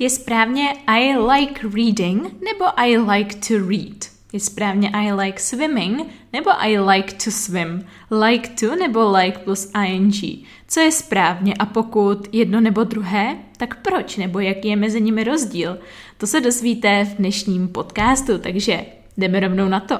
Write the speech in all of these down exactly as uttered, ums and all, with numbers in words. Je správně I like reading nebo I like to read. Je správně I like swimming nebo I like to swim. Like to nebo like plus ing. Co je správně a pokud jedno nebo druhé, tak proč nebo jaký je mezi nimi rozdíl? To se dozvíte v dnešním podcastu, takže jdeme rovnou na to.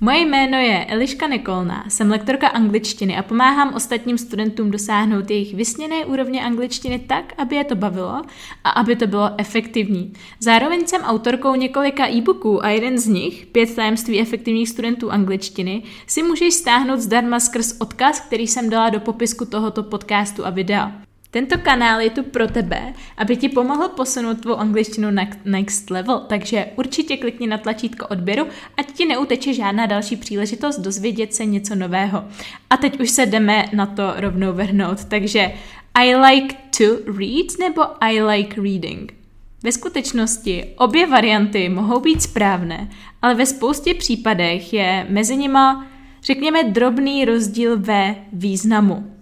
Moje jméno je Eliška Nekolná, jsem lektorka angličtiny a pomáhám ostatním studentům dosáhnout jejich vysněné úrovně angličtiny tak, aby je to bavilo a aby to bylo efektivní. Zároveň jsem autorkou několika e-booků a jeden z nich, Pět tajemství efektivních studentů angličtiny, si můžeš stáhnout zdarma skrz odkaz, který jsem dala do popisku tohoto podcastu a videa. Tento kanál je tu pro tebe, aby ti pomohl posunout tvou angličtinu na next level, takže určitě klikni na tlačítko odběru, ať ti neuteče žádná další příležitost dozvědět se něco nového. A teď už se jdeme na to rovnou vrhnout, takže I like to read nebo I like reading. Ve skutečnosti obě varianty mohou být správné, ale ve spoustě případech je mezi nima, řekněme, drobný rozdíl ve významu.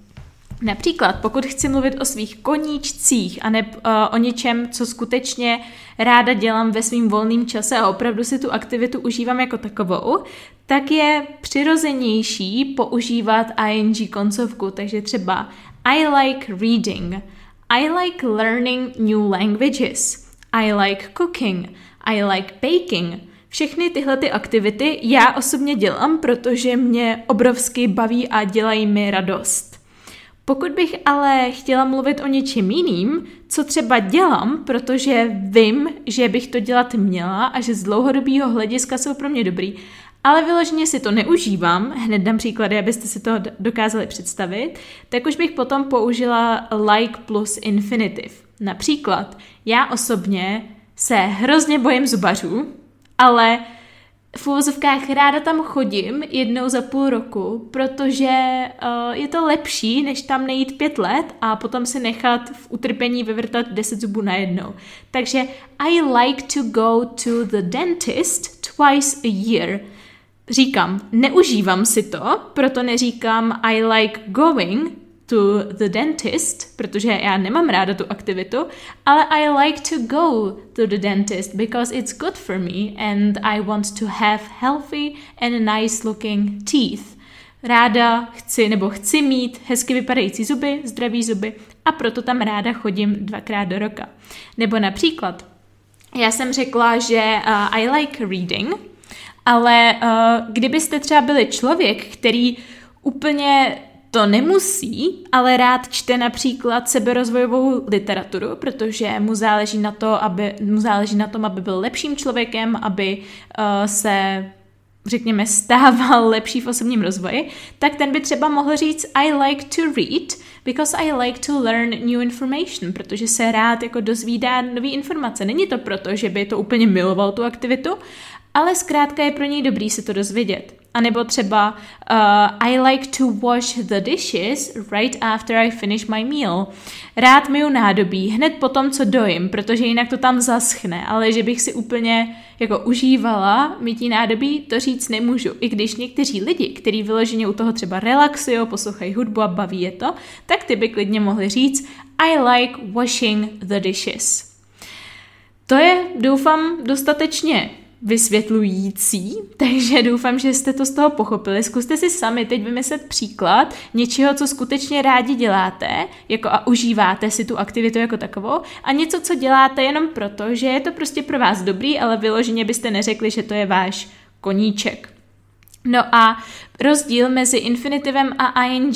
Například, pokud chci mluvit o svých koníčcích a ne uh, o něčem, co skutečně ráda dělám ve svým volným čase a opravdu si tu aktivitu užívám jako takovou, tak je přirozenější používat ing koncovku, takže třeba I like reading, I like learning new languages, I like cooking, I like baking. Všechny tyhle ty aktivity já osobně dělám, protože mě obrovsky baví a dělají mi radost. Pokud bych ale chtěla mluvit o něčem jiným, co třeba dělám, protože vím, že bych to dělat měla a že z dlouhodobého hlediska jsou pro mě dobrý, ale vyloženě si to neužívám, hned dám příklady, abyste si to dokázali představit, tak už bych potom použila like plus infinitiv. Například, já osobně se hrozně bojím zubařů, ale v uvozovkách ráda tam chodím jednou za půl roku, protože uh, je to lepší, než tam nejít pět let a potom si nechat v utrpení vyvrtat deset zubů najednou. Takže I like to go to the dentist twice a year. Říkám, neužívám si to, proto neříkám I like going to the dentist, protože já nemám ráda tu aktivitu, ale I like to go to the dentist because it's good for me and I want to have healthy and nice looking teeth. Ráda chci nebo chci mít hezky vypadající zuby, zdravý zuby a proto tam ráda chodím dvakrát do roka. Nebo například, já jsem řekla, že uh, I like reading, ale uh, kdybyste třeba byli člověk, který úplně to nemusí, ale rád čte například seberozvojovou literaturu, protože mu záleží na to, aby, mu záleží na tom, aby byl lepším člověkem, aby uh, se, řekněme, stával lepší v osobním rozvoji, tak ten by třeba mohl říct I like to read because I like to learn new information, protože se rád jako dozvídá nový informace. Není to proto, že by to úplně miloval tu aktivitu, ale zkrátka je pro něj dobrý se to dozvědět. A nebo třeba uh, I like to wash the dishes right after I finish my meal. Rád myju nádobí hned po tom, co dojím, protože jinak to tam zaschne, ale že bych si úplně jako užívala mytí nádobí, to říct nemůžu. I když někteří lidi, kteří vyloženě u toho třeba relaxují, poslouchají hudbu a baví je to, tak ty by klidně mohli říct I like washing the dishes. To je, doufám, dostatečně vysvětlující, takže doufám, že jste to z toho pochopili. Zkuste si sami teď vymyslet příklad něčeho, co skutečně rádi děláte jako a užíváte si tu aktivitu jako takovou a něco, co děláte jenom proto, že je to prostě pro vás dobrý, ale vyloženě byste neřekli, že to je váš koníček. No a rozdíl mezi infinitivem a ing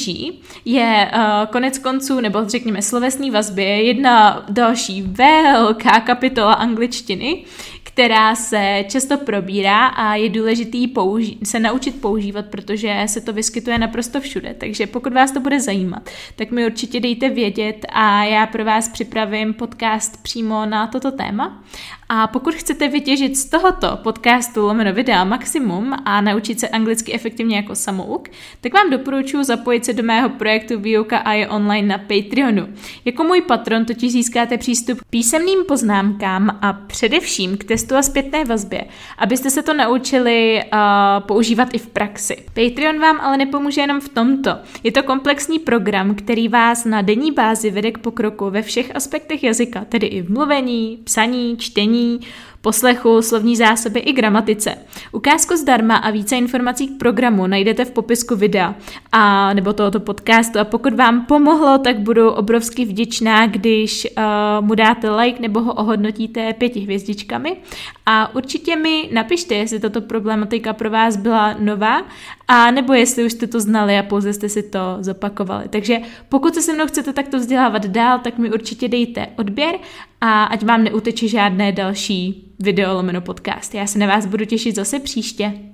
je uh, konec konců, nebo řekněme slovesní vazby, jedna další velká kapitola angličtiny, která se často probírá a je důležitý použi- se naučit používat, protože se to vyskytuje naprosto všude. Takže pokud vás to bude zajímat, tak mi určitě dejte vědět a já pro vás připravím podcast přímo na toto téma. A pokud chcete vytěžit z tohoto podcastu lomeno videa maximum a naučit se anglicky efektivně jako samouk, tak vám doporučuji zapojit se do mého projektu Výuka a je online na Patreonu. Jako můj patron totiž získáte přístup k písemným poznámkám a především k testu a zpětné vazbě, abyste se to naučili uh, používat i v praxi. Patreon vám ale nepomůže jenom v tomto. Je to komplexní program, který vás na denní bázi vede k pokroku ve všech aspektech jazyka, tedy i v mluvení, psaní, čtení, poslechu, slovní zásoby i gramatice. Ukázku zdarma a více informací k programu najdete v popisku videa a nebo tohoto podcastu, a pokud vám pomohlo, tak budu obrovsky vděčná, když uh, mu dáte like nebo ho ohodnotíte pěti hvězdičkami, a určitě mi napište, jestli tato problematika pro vás byla nová, a nebo jestli už jste to znali a pouze jste si to zopakovali. Takže pokud se se mnou chcete takto vzdělávat dál, tak mi určitě dejte odběr a ať vám neuteče žádné další video lomeno podcast. Já se na vás budu těšit zase příště.